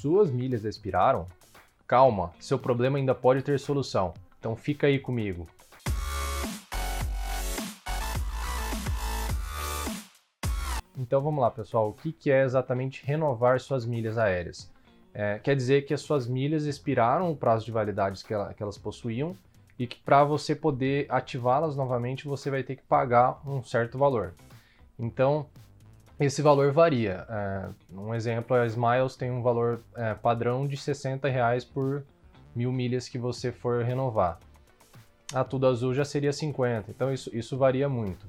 suas milhas expiraram? Calma, seu problema ainda pode ter solução, então fica aí comigo. Então vamos lá, pessoal, o que é exatamente renovar suas milhas aéreas? Quer dizer que as suas milhas expiraram o prazo de validade que elas possuíam e que para você poder ativá-las novamente, você vai ter que pagar um certo valor. Então, esse valor varia. Um exemplo, a Smiles tem um valor padrão de R$60 por 1000 milhas que você for renovar. A TudoAzul já seria 50, então isso varia muito.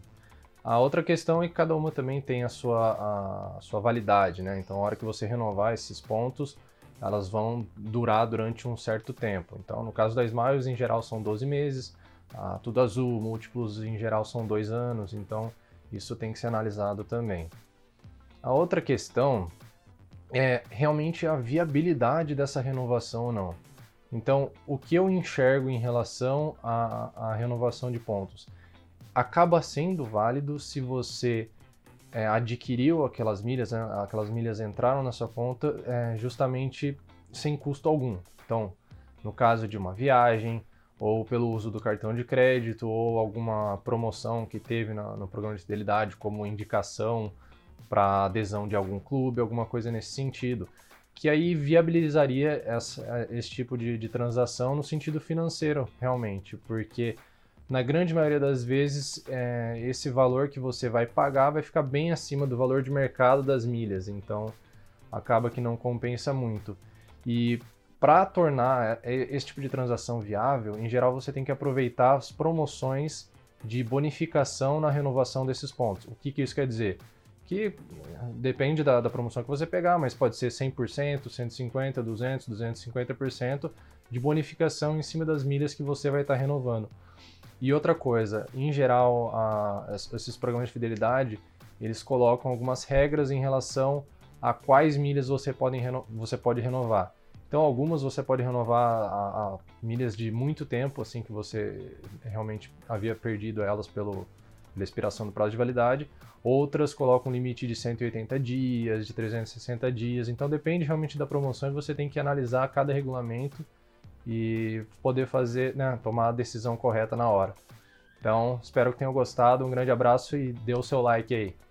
A outra questão é que cada uma também tem a sua validade, né? Então, a hora que você renovar esses pontos, elas vão durar durante um certo tempo. Então, no caso da Smiles, em geral, são 12 meses. A TudoAzul, Múltiplos, em geral, são 2 anos. Então, isso tem que ser analisado também. A outra questão é realmente a viabilidade dessa renovação ou não. Então, o que eu enxergo em relação à renovação de pontos? Acaba sendo válido se você adquiriu aquelas milhas, né? Aquelas milhas entraram na sua conta justamente sem custo algum. Então, no caso de uma viagem, ou pelo uso do cartão de crédito, ou alguma promoção que teve no programa de fidelidade, como indicação para adesão de algum clube, alguma coisa nesse sentido, que aí viabilizaria esse tipo de transação no sentido financeiro, realmente, porque na grande maioria das vezes, esse valor que você vai pagar vai ficar bem acima do valor de mercado das milhas, então acaba que não compensa muito. E para tornar esse tipo de transação viável, em geral você tem que aproveitar as promoções de bonificação na renovação desses pontos. O que isso quer dizer? Que depende da promoção que você pegar, mas pode ser 100%, 150%, 200%, 250% de bonificação em cima das milhas que você vai estar renovando. E outra coisa, em geral, esses programas de fidelidade, eles colocam algumas regras em relação a quais milhas você pode renovar. Então, algumas você pode renovar a milhas de muito tempo, assim que você realmente havia perdido elas pela expiração do prazo de validade. Outras colocam limite de 180 dias, de 360 dias. Então, depende realmente da promoção e você tem que analisar cada regulamento e poder fazer, né, tomar a decisão correta na hora. Então, espero que tenham gostado, um grande abraço e dê o seu like aí.